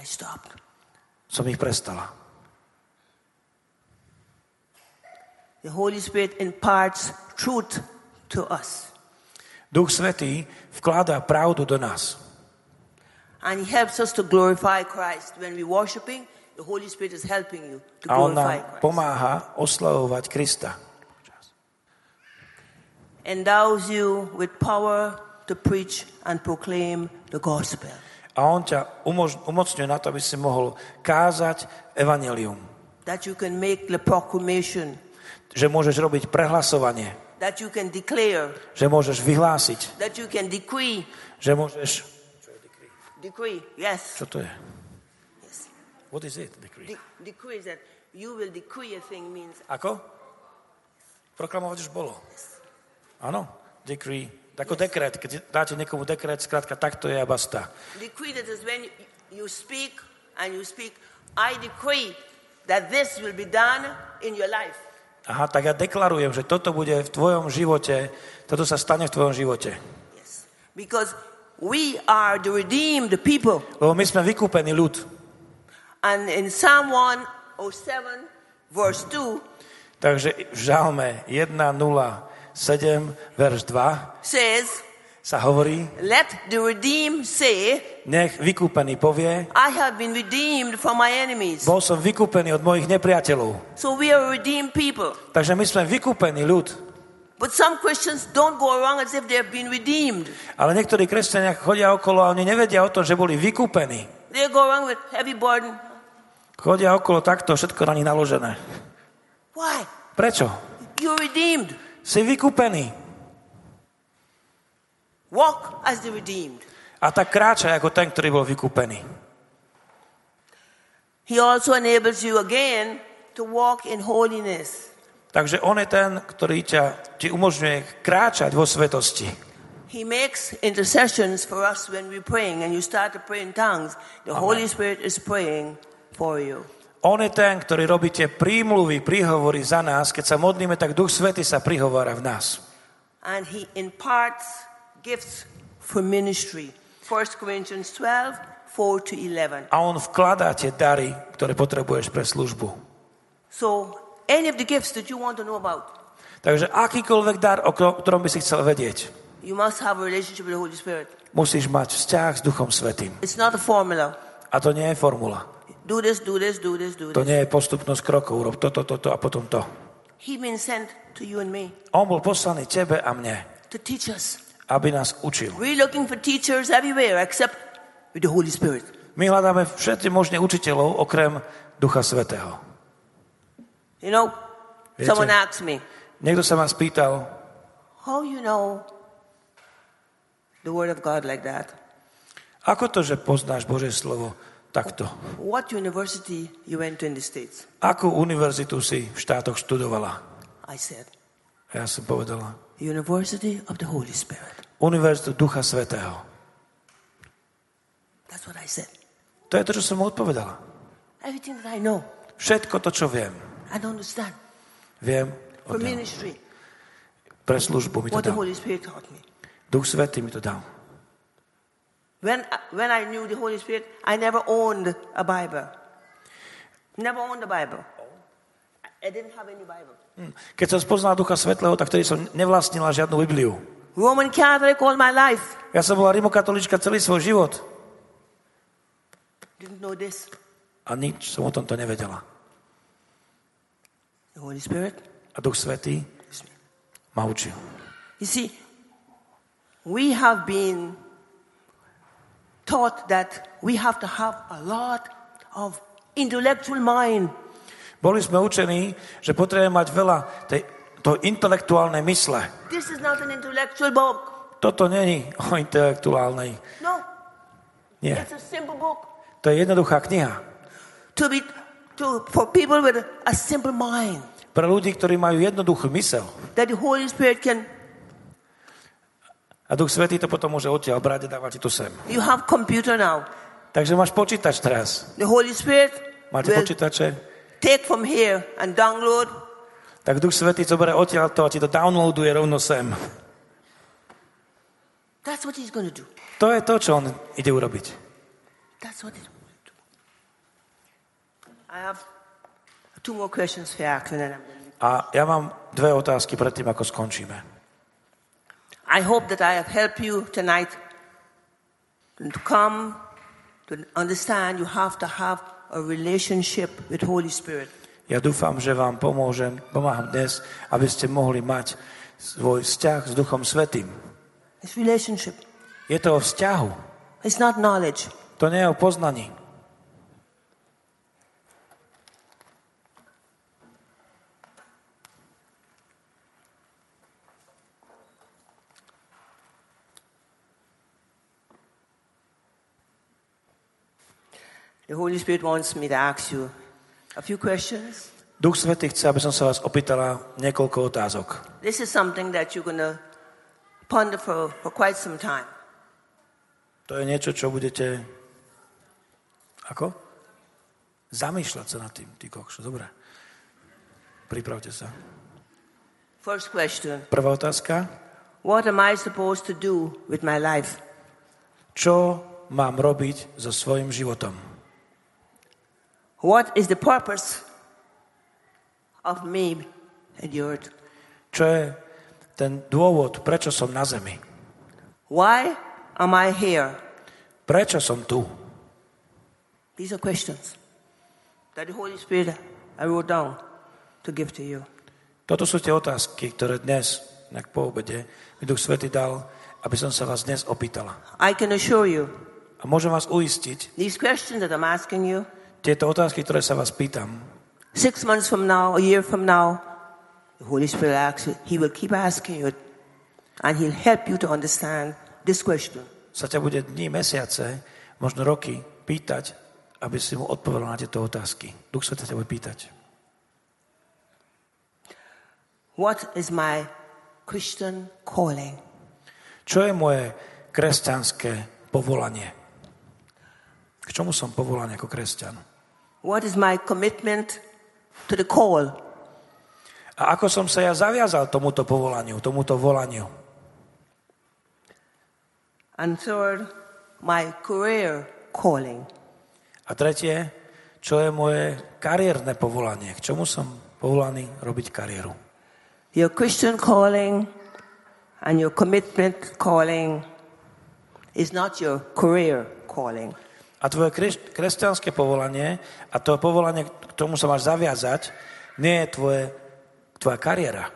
I stopped. Som ich prestala. The Holy Spirit imparts truth to us. Duch Svätý vkladá pravdu do nás. And he helps us to glorify Christ when we worshiping. The Holy Spirit is helping you to glorify Christ. A on pomáha oslavovať Krista. Endows you with power to preach and proclaim the gospel. A on ťa umož- umocňuje na to, aby si mohol kázať evanjelium. That you can make the proclamation. Že môžeš robiť prehlasovanie. That you can declare. Že môžeš vyhlásiť. That you can decree. Že môžeš decree. Yes. Čo to je? What is it? Decree. De- decree is that you will decree a thing means. Ako? Proklamovať už bolo. Yes. Áno. Decree. Ako yes. Dekret. Keď dáte niekomu dekret, skrátka takto je a basta. Decree that is when you speak and you speak. I decree that this will be done in your life. Aha, tak ja deklarujem, že toto bude v tvojom živote, toto sa stane v tvojom živote. Yes. Because we are the redeemed people. Lebo my sme vykúpený ľud. And in Psalm one oh seven verse two. Takže v Žalme one oh seven verš dva says, sa hovorí, let the redeemed say, nech vykúpený povie, I have been redeemed from my enemies. Bol som vykúpený od mojich nepriateľov. So we are redeemed people. Takže my sme vykúpený ľud. But some Christians don't go around as if they have been redeemed. Ale niektorí kresťania chodia okolo a oni nevedia o tom, že boli vykúpení. They go around with heavy burden. Chodia okolo takto, všetko na nich naložené. Why? Prečo? You're redeemed. Si vykúpený. Walk as the redeemed. A tak kráčaj ako ten, ktorý bol vykúpený. He also enables you again to walk in holiness. Takže on je ten, ktorý ťa, ti umožňuje kráčať vo svetosti. He makes intercessions for us when we're praying and you start to pray in tongues. The Amen. Holy Spirit is praying for you. On je ten, ktorý robí tie prímluvy, príhovory za nás. Keď sa modlíme, tak Duch Svätý sa prihovára v nás. And he imparts gifts for ministry. First Corinthians twelve, four to eleven. A on vkladá tie dary, ktoré potrebuješ pre službu. So, any of the gifts that you want to know about. Takže akýkoľvek dar, o ktorom by si chcel vedieť. You must have a relationship with the Holy Spirit. Musíš mať vzťah s Duchom Svätým. It's not a formula. A to nie je formula. Do this, do this, do this, do this. To nie je postupnosť krokov, rob toto, toto a potom to. He been sent to you and me. On bol poslaný tebe a mne. To teach us. Aby nás učil. We're looking for teachers everywhere except with the Holy Spirit. My hľadáme všetci možných učiteľov okrem Ducha Svätého. You know, Viete, someone asked me. Niekto sa ma spýtal. How you know the word of God like that? Ako to, že poznáš Božie slovo takto? What university you went to in the States? Akú univerzitu si v štátoch študovala? I said. Ja som povedala. University of the Holy Spirit. Univerzitu Ducha Svätého. That's what I said. To je to, čo som mu odpovedala. Everything that I know. Všetko to, čo viem. I don't understand. Viem o tom. Pre službu mi to dal. What the Holy Spirit taught me. Duch Svätý mi to dal. When, when I knew the Holy Spirit, I never owned a Bible. Never owned the Bible. I didn't have any Bible. Keď som spoznal Ducha Svätého, tak vtedy som nevlastnila žiadnu Bibliu. Roman Catholic all my life. Ja som bola rimokatolíčka celý svoj život. Didn't know this. A nič som o tomto nevedela. The Holy Spirit. A Duch Svätý ma učil. You see, we have been taught that we have to have a lot of intellectual mind. Boli sme učení, že potrebujeme mať veľa tej, to intelektuálnej mysle. This is not an intellectual book. Toto není o intelektuálnej. No. Nie. It's a simple book. To je jednoduchá kniha. To be, to, for people with a simple mind. Pre ľudí, ktorí majú jednoduchú myseľ. That the Holy Spirit can. A Duch Svätý to potom môže odtiaľ brať a dávať ti to sem. You have computer now. Takže máš počítač teraz. The Holy Spirit. Máte počítače? Take from here and download. Tak Duch Svätý zoberie odtiaľ to a ti to downloaduje rovno sem. That's what he's going to do. To je to, čo on ide urobiť. That's what he's going to do. I have two more questions for you, and then I'm going to... A ja mám dve otázky predtým, ako skončíme. I hope that I have helped you tonight to come to understand you have to have a relationship with Holy Spirit. Ja dúfam, že vám pomôžem, pomáham dnes, aby ste mohli mať svoj vzťah s Duchom Svätým. It's relationship. Je to o vzťahu. It's not knowledge. To nie je o poznaní. The Holy Spirit wants me to ask you a few questions. Duch Svätý chce, aby som sa vás opýtala niekoľko otázok. This is something that you're going to ponder for, for quite some time. To je niečo, čo budete ako? Zamýšľať sa nad tým, ty kokšo, dobre. Pripravte sa. First question. Prvá otázka. What am I supposed to do with my life? Čo mám robiť so svojím životom? What is the purpose of me and your earth? Čo je ten dôvod, prečo som na zemi? Why am I here? Prečo som tu? These are questions that the Holy Spirit I wrote down to give to you. Toto sú tie otázky, ktoré dnes, nejak po obede, mi Duch Svätý dal, aby som sa vás dnes opýtala. I can assure you. A môžem vás uistiť. These questions that I'm asking you. Tieto otázky, ktoré sa vás pýtam. Six months from now, a year from now, the Holy Spirit asks you, he will keep asking you and he'll help you to understand this question. Sa ťa bude dní, mesiace, možno roky pýtať, aby si mu odpovedal na tieto otázky. Duch Svätý ťa bude pýtať. What is my Christian calling? Čo je moje kresťanské povolanie? K čomu som povolaný ako kresťan? What is my commitment to the call? A ako som sa ja zaviazal tomuto povolaniu, tomuto volaniu? And third, my career calling. A tretie, čo je moje kariérne povolanie? K čomu som povolaný robiť kariéru? Your Christian calling and your commitment calling is not your career calling. A tvoje kresťanské povolanie a to povolanie, k tomu sa máš zaviazať, nie je tvoje, tvoja kariéra.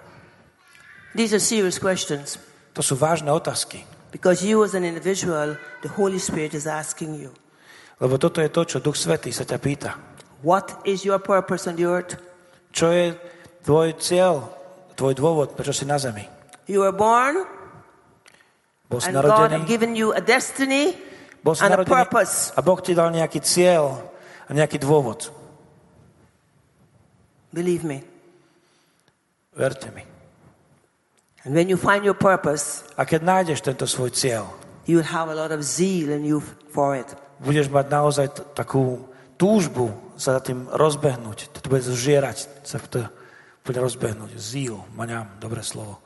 These are serious questions. To sú vážne otázky. Because you as an individual, the Holy Spirit is asking you. Lebo toto je to, čo Duch Svätý sa ťa pýta. What is your purpose on the earth? Čo je tvoj cieľ, tvoj dôvod, prečo si na zemi? You were born, bol si narodený, and God has given you a destiny. Bol si narodený a Boh ti dal nejaký cieľ a nejaký dôvod. Believe me. Verte mi. And when you find your purpose, a keď nájdeš tento svoj cieľ, you will have a lot of zeal in you for it. Budeš mať naozaj t- takú túžbu sa za tým rozbehnúť. To bude zžierať, sa to bude rozbehnúť. Zeal, maňam, dobré slovo.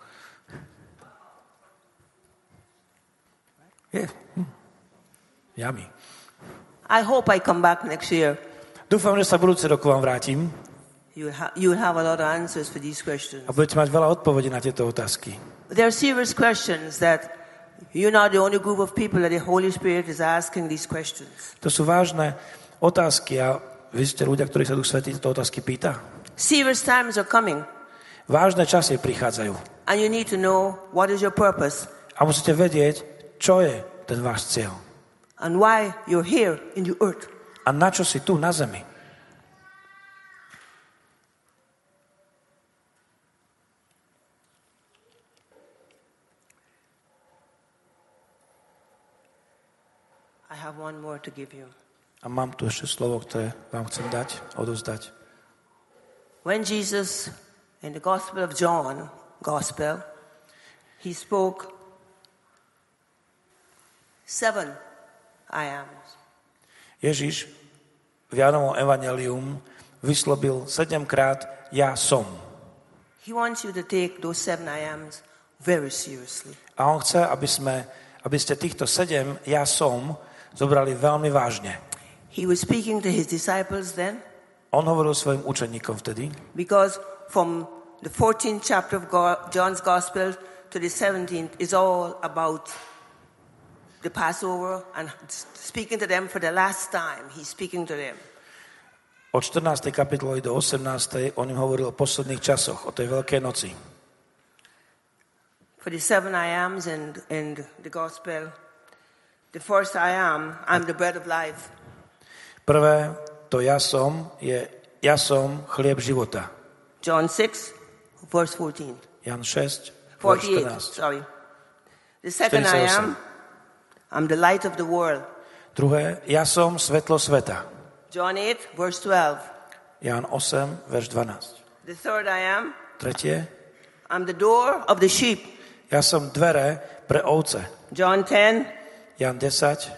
Je. Yeah. Hm. Yummy. I hope I come back next year. Dúfam, že sa budúce roku vám vrátim. You'll ha- you'll have a lot of answers for these questions. A budete mať veľa odpovedí na tieto otázky. There are serious questions that you're not the only group of people that the Holy Spirit is asking these questions. To sú vážne otázky a vy ste ľudia, ktorí sa Duch Svätý tieto otázky pýta. Serious times are coming. Vážne časy prichádzajú. And you need to know what is your purpose. A musíte vedieť, čo je ten váš cieľ. And why you're here in the earth. A na čo si tu na zemi? I have one more to give you. A mám tu ešte slovo, ktoré vám chcem dať, odovzdať. When Jesus in the Gospel of John, Gospel, he spoke seven I ams. Ježiš v Jánovom evanjelium vyslobil sedemkrát ja som. He wants you to take those seven I ams very seriously. A on chce, aby sme, aby ste týchto sedem ja som zobrali veľmi vážne. He was speaking to his disciples then. On hovoril svojim učeníkom vtedy. Because from the fourteenth chapter of God, John's Gospel to the seventeenth is all about the Passover and speaking to them for the last time. He's speaking to them. Od štrnástej kapitoly do osemnástej on im hovoril o posledných časoch, o tej Veľkej noci. For the seven I ams and and the Gospel, the first I am, I'm the bread of life. Prvé, to ja som, je ja som chlieb života. John six, verse fourteen. Jan šesť, verse štrnásť. Sorry. The second štyridsaťosem. I am, I'm the light of the world. Druhé, ja som svetlo sveta. John eight, verse twelve. Jan osem, verš dvanásť. The third I am. Tretie, I'm the door of the sheep. Ja som dvere pre ovce. John ten. Jan desať.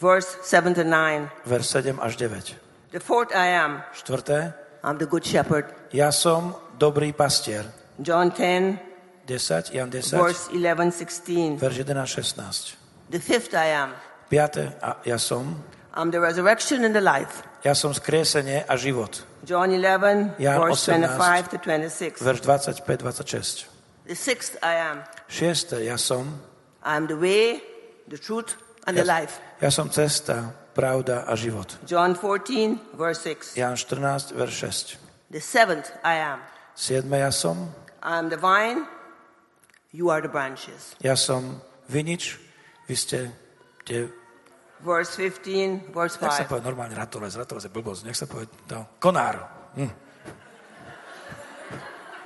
Verse seven to nine. Verš sedem až deväť. The fourth I am. Štvrté. I'm the good shepherd. Ja som dobrý pastier. John ten. desať. Jan desať. Verse eleven sixteen. Verš jedenásť šestnásť. The fifth I am. Piate a ja som. I'm the resurrection and the life. Ja som skriesenie a život. John eleven. Jan verse osemnásť. twenty-five to twenty-six. Verš dvadsaťpäť dvadsaťšesť. The sixth I am. Šieste ja som. I'm the way, the truth and the life. Ja som cesta, pravda a život. John fourteen, verse six. Jan štrnásť, verš šesť. The seventh I am. Siedme ja som. I am the vine, you are the branches. Ja som vinič, vy ste tie. Verse fifteen, verse five. Nech sa povie normálne ratolesť, ratolesť je blbosť, nech sa povie no, konár. Hm.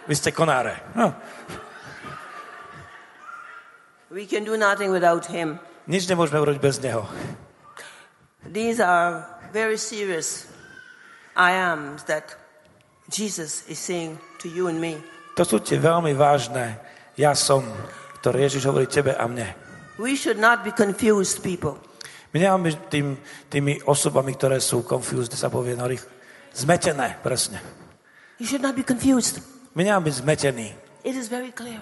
Vy ste konáre. No. We can do nothing without him. Nič nemôžeme urobiť bez neho. These are very serious I ams that Jesus is saying to you and me. To sú tie veľmi vážne ja som, ktoré Ježiš hovorí tebe a mne. We should not be confused people. My nemáme tým, tými osobami, ktoré sú confused, sa povie norých, zmetené, presne. You should not be confused. My nemáme byť zmetení. It is very clear.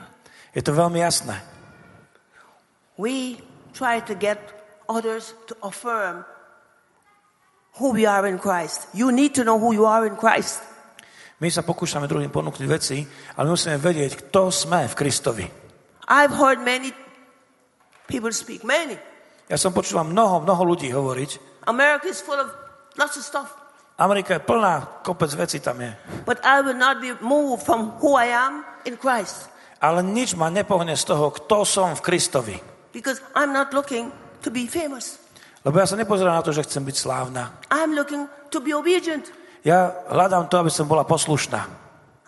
Je to veľmi jasné. We try to get others to affirm who we are in Christ. You need to know who you are in Christ. My sa pokúšame druhým ponúknuť veci, ale musíme vedieť, kto sme v Kristovi. I've heard many people speak, many. Ja som počula mnoho, mnoho ľudí hovoriť. America is full of lots of stuff. Amerika je plná, kopec vecí tam je. But I will not be moved from who I am in Christ. Ale nič ma nepohne z toho, kto som v Kristovi. Because I'm not looking to be famous. Lebo ja sa nepozerám na to, že chcem byť slávna. I'm looking to be obedient. Ja hľadám to, aby som bola poslušná.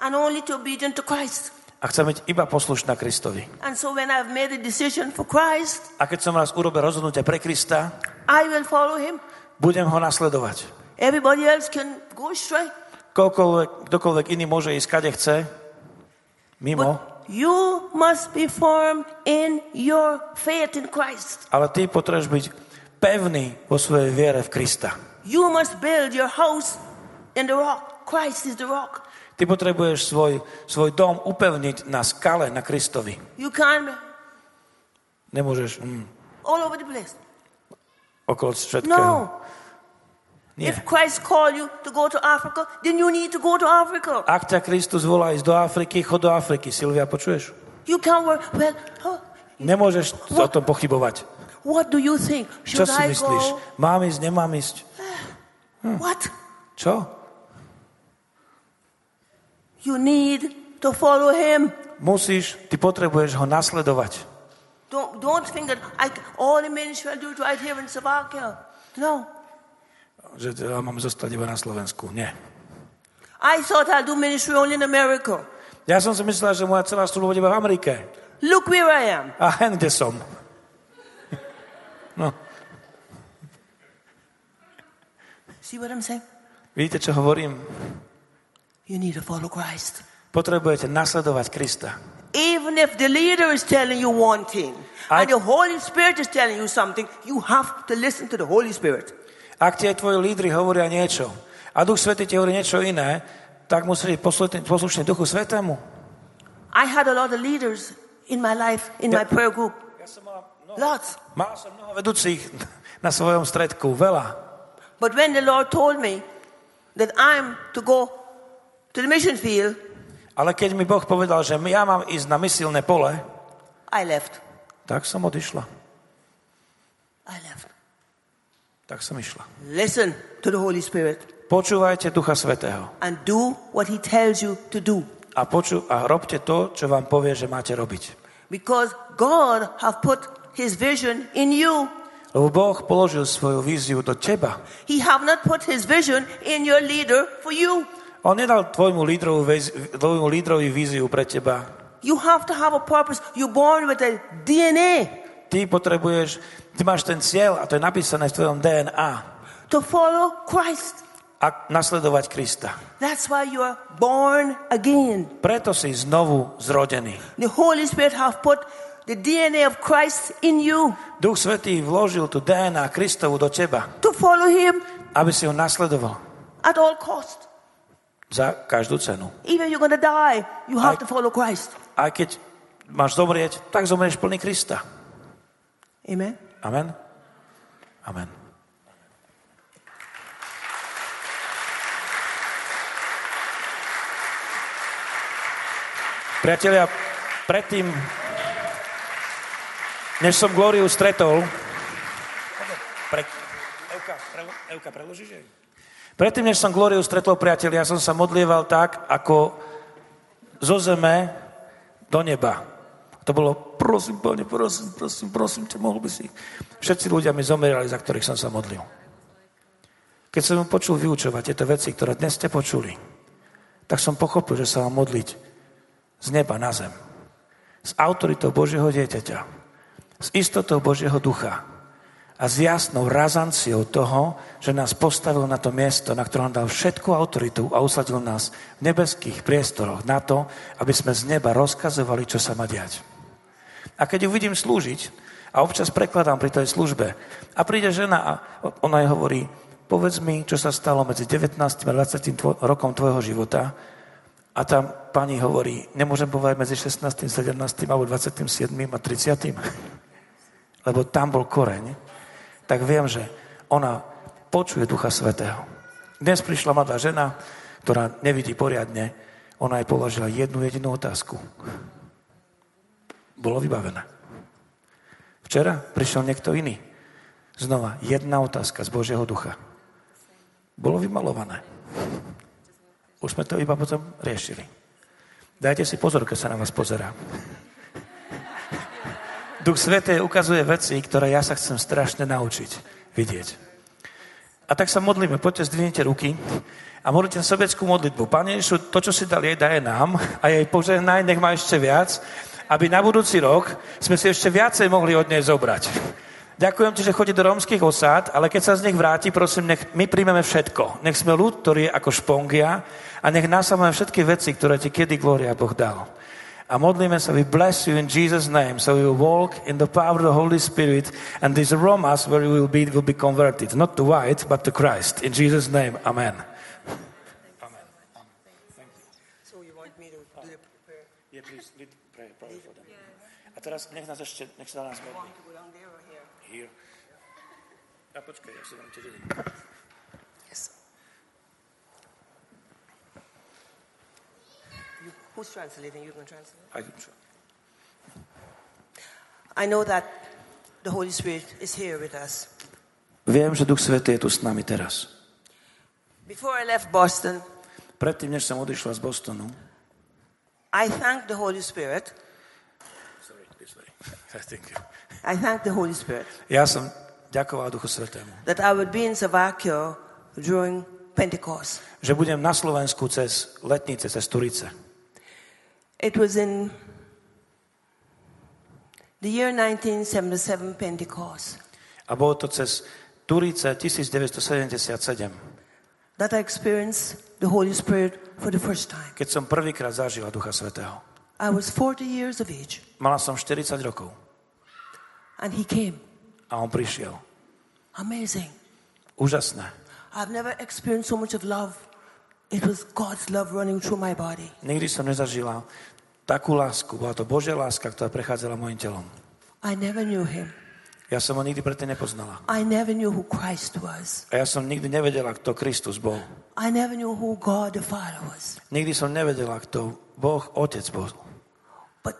And only to obedient to Christ. A chcem byť iba poslušná Kristovi. And so when I've made a decision for Christ, a keď som raz urobil rozhodnutie pre Krista, I will follow him. Budem ho nasledovať. Everybody else can go astray. Koľkoľvek, kdokoľvek iný môže ísť kade chce, mimo. But you must be firm in your faith in Christ. Ale ty potrebuješ byť pevný vo svojej viere v Krista. You must build your house in the rock. Christ is the rock. Ty potrebuješ svoj, svoj dom upevniť na skale, na Kristovi. You can't. Nemôžeš. Mm. All over the place. Okolo všetkého. No. Nie. Ak ťa Kristus volá ísť do Afriky, chod do Afriky. Silvia, počuješ? You can't work. Well, huh? Nemôžeš what? O tom pochybovať. What do you think? Čo si I myslíš? Go? Mám ísť, nemám ísť? Hm. What? Čo? You need to follow him. Musíš, ty potrebuješ ho nasledovať. Don't, don't think that I, all the ministry I do right here in Slovakia. No. Že ja mám zostať iba na Slovensku. Nie. I thought I'll do ministry only in America. Ja som si myslela, že moja celá služba iba v Amerike. Look where I am. A hen, kde som. No. See what I'm saying? Vidíte, čo hovorím? You need to follow Christ. Potrebujete nasledovať Krista. Even if the leader is telling you one thing, Aj... and the Holy Spirit is telling you something, you have to listen to the Holy Spirit. Ak tie tvoji lídri hovoria niečo a Duch Svätý ti hovorí niečo iné, tak musíš byť poslušný Duchu Svätému. I had a lot of leaders in my life, in ja, my prayer group. Ja som mal mnoho, mal som mnoho vedúcich na svojom stredku, veľa. But when the Lord told me that I'm to go to the mission field, ale keď mi Boh povedal, že ja mám ísť na misijné pole, I left. Tak som odišla. I left. Tak som išla. Listen to the Holy Spirit. Počúvajte Ducha Svätého. And do what he tells you to do. A poču- a robte to, čo vám povie, že máte robiť. Because God have put his vision in you. Lebo Boh položil svoju víziu do teba. He have not put his vision in your leader for you. On nedal tvojmu lídrovi, tvojmu lídrovi víziu pre teba. You have to have a purpose. You're born with a dé en á. Ty potrebuješ, ty máš ten cieľ a to je napísané v tvojom dé en á. To follow Christ. A nasledovať Krista. That's why you are born again. Preto si znovu zrodený. The Holy Spirit have put the dé en á of Christ in you. Duch Svätý vložil tu dé en á Kristovu do teba. To follow him. Aby si ho nasledoval. At all cost. Za každú cenu. Even you're gonna die, you have to follow Christ. Aj keď máš zomrieť, tak zomrieš plný Krista. Amen. Amen. Amen. Priatelia, predtým, než som Glóriu stretol, pre, Evka, pre, Evka, preložíš jej? Predtým, než som Glóriu stretol, priatelia, ja som sa modlieval tak, ako zo zeme do neba. To bolo, prosím, Pane, prosím, prosím, prosím, ťa, mohol by si... Všetci ľudia mi zomierali, za ktorých som sa modlil. Keď som mu počul vyučovať tieto veci, ktoré dnes ste počuli, tak som pochopil, že sa mám modliť z neba na zem. S autoritou Božieho dieťaťa, s istotou Božieho ducha, a s jasnou razanciou toho, že nás postavil na to miesto, na ktorom dal všetku autoritu a usadil nás v nebeských priestoroch na to, aby sme z neba rozkazovali, čo sa má diať. A keď ju vidím slúžiť, a občas prekladám pri tej službe, a príde žena a ona jej hovorí, povedz mi, čo sa stalo medzi devätnástym a dvadsiatym tvo- rokom tvojho života, a tam pani hovorí, nemôžem povedať medzi šestnástym, sedemnástym alebo dvadsiatym siedmym a tridsiatym, lebo tam bol koreň, tak viem, že ona počuje Ducha Svätého. Dnes prišla mladá žena, ktorá nevidí poriadne, ona jej položila jednu jedinú otázku. Bolo vybavené. Včera prišiel niekto iný. Znova jedna otázka z Božieho ducha. Bolo vymalované. Už sme to iba potom riešili. Dajte si pozor, keď sa na vás pozerá. Duch Svätý ukazuje veci, ktoré ja sa chcem strašne naučiť vidieť. A tak sa modlíme. Poďte, zdvihnite ruky a modlite na sobeckú modlitbu. Pane Ježišu, to, čo si dal jej, daj nám a jej požehnaj, nech má ešte viac, aby na budúci rok sme si ešte viacej mohli od nej zobrať. Ďakujem ti, že chodí do rómskych osád, ale keď sa z nich vráti, prosím, nech my príjmeme všetko. Nech sme ľud, ktorý je ako špongia a nech nás máme všetky veci, ktoré ti kedy Glória Boh dal. A modlíme sa, we bless you in Jesus' name, so we will walk in the power of the Holy Spirit and these aromas where you will be will be converted, not to white, but to Christ. In Jesus' name, amen. Amen. Thank you. So you want me to do the prayer? Yeah, please, lead prayer, prayer for them. A teraz nech nás ešte, nech sa nás modlí. Here. A počkaj, ja sa vám tiež vidím. Who's translating? You can translate. I can translate. I know that the Holy Spirit is here with us. Viem, že Duch Svätý je tu s nami teraz. Before I left Boston, predtým, než som odišla z Bostonu, I thank the Holy Spirit. Sorry, sorry. I think. I thank the Holy Spirit. Ja som ďakoval Duchu Svätému. That I would be in Slovakia during Pentecost. Že budem na Slovensku cez letnice, cez Turice. It was in the year nineteen seventy-seven Pentecost. A bolo to cez Turice devätnásťsedemdesiatsedem. That I experienced the Holy Spirit for the first time. Keď som prvýkrát zažila Ducha Svätého. I was forty years of age. Mala som štyridsať rokov. And he came. A on prišiel. Amazing. Úžasné. I've never experienced so much of love. It was God's love running through my body. Nikdy som nezažila takú lásku. Bola to Božia láska, ktorá prechádzala mojim telom. I never knew him. Ja som ho nikdy predtým nepoznala. I never knew who Christ was. A ja som nikdy nevedela, kto Kristus bol. I never knew who God the Father was. Nikdy som nevedela, kto Boh Otec bol. But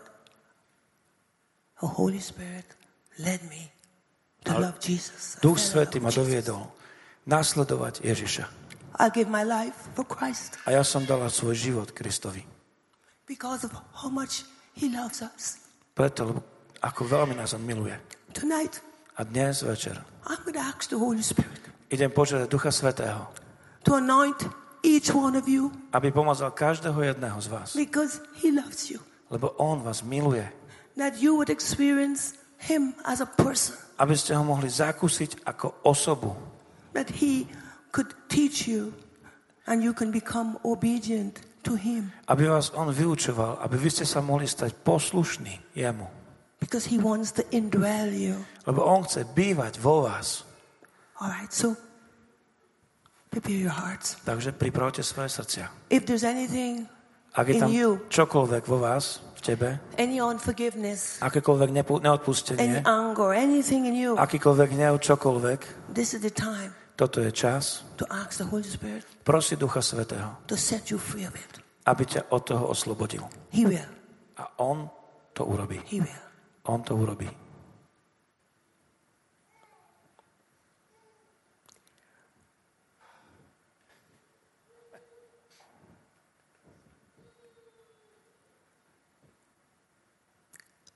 the Holy Spirit led me to Ale love Jesus. Duch Svätý ma doviedol nasledovať Ježiša. I gave my life for Christ. A ja som dala svoj život Kristovi. Because of how much he loves us. Preto, ako veľmi nás on miluje. Tonight, a dnes večer I'm going to ask the Holy Spirit. Idem požiadať Ducha Svätého. To anoint each one of you. Aby pomazal každého jedného z vás. Because he loves you. Lebo on vás miluje. That you would experience him as a person. Aby ste ho mohli zakúsiť ako osobu. That he could teach you and you can become obedient to him. Aby vás on vyučoval, aby vy ste sa mohli stať poslušní jemu. Because he wants to indwell you. Lebo on chce bývať vo vás. All right, so prepare your hearts. Takže pripravte svoje srdcia. If there's anything Ak je tam in you, čokoľvek vo vás, v tebe, any unforgiveness, akékoľvek nepo- neodpustenie, any anger, anything in you, akýkoľvek hnev, čokoľvek, this is the time. Toto je čas. To ask the Holy Spirit. Prosi Ducha Svätého. To set you free of it. Aby ťa od toho oslobodil. He will. A on to urobí. He will. On to urobí.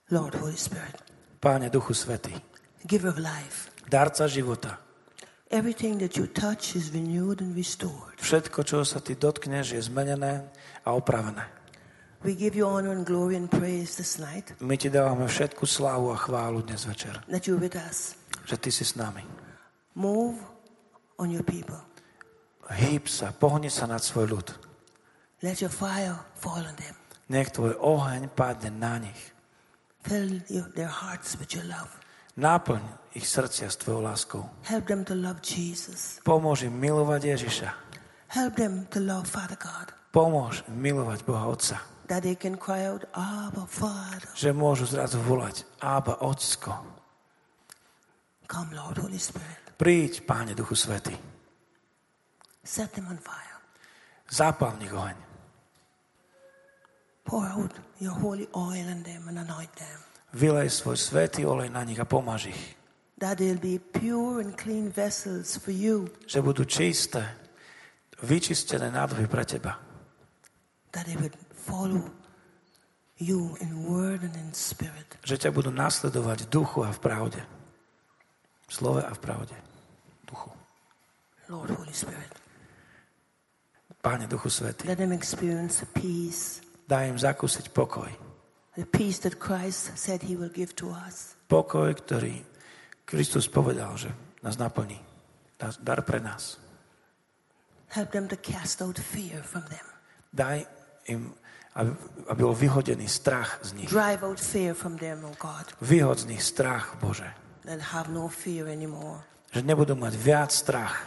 Lord Holy Spirit. Páne Duchu Svätý. Giver of life. Darca života. Everything that you touch is renewed and restored. Všetko, čo sa ty dotkneš, je zmenené a opravené. We give you honor and glory and praise this night. My ti dávame všetku slávu a chválu dnes večer. That you're with us. Že ty si s nami. Move on your people. Hýb sa, pohni sa nad svoj ľud. Let your fire fall on them. Nech tvoj oheň padne na nich. Fill their hearts with your love. Naplň ich srdcia s tvojou láskou. Help them to love Jesus. Pomôž im milovať Ježiša. Help them to love Father God. Pomôž im milovať Boha Otca. That they can cry out, Abba, Father. Že môžu zrazu volať, Abba, Otcko. Come, Lord, Holy Spirit. Príď, Páne Duchu Svätý. Set them on fire. Zapál ich oheň. Pour out your holy oil on them and anoint them. Vylej svoj svätý olej na nich a pomaž ich. That they'll be pure and clean vessels for you. Že budú čisté, vyčistené nádobie pre teba. That they would follow you in word and in spirit. Že ťa budú nasledovať v duchu a v pravde. V slove a v pravde. Duchu. Lord Holy Spirit. Páne Duchu Svätý. Let them experience peace. Daj im zakúsiť pokoj. The peace that Christ said he will give to us. Pokoj, ktorý Kristus povedal, že nás naplní. Dar pre nás. Help them to cast out fear from them. Daj im aby, aby bol vyhodený strach z nich. Drive out fear from them, oh God. Vyhod z nich strach, Bože. They'll have no fear anymore. Že nebudú mať viac strach.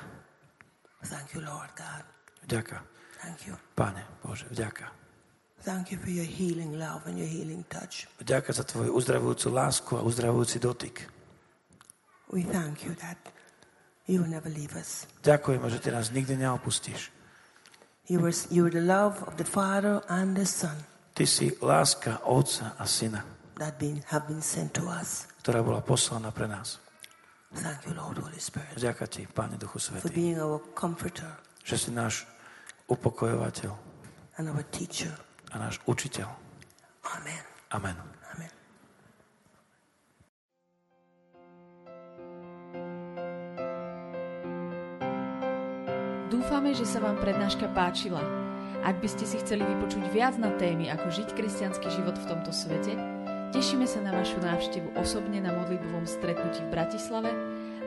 Thank you, Lord God. Vďaka. Thank you. Pane Bože, vďaka. Thank you for your healing love and your healing touch. Vďaka za tvoju uzdravujúcu lásku a uzdravujúci dotyk. We thank you that you will never leave us. Ďakujeme, že ty nás nikdy neopustíš. You were, you were the love of the Father and the Son. Ty si láska Otca a Syna, that been, have been sent to us. Ktorá bola poslaná pre nás. Thank you, Lord, Holy Spirit. Vďaka Ti, Pane Duchu Svätý. For being our comforter. Že si náš upokojovateľ. And our teacher. A náš učiteľ. Amen. Amen. Amen. Dúfame, že sa vám prednáška páčila. Ak by ste si chceli vypočuť viac na témy, ako žiť kresťanský život v tomto svete, tešíme sa na vašu návštevu osobne na modlitbovom stretnutí v Bratislave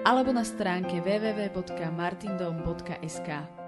alebo na stránke w w w bodka martindom bodka es ká.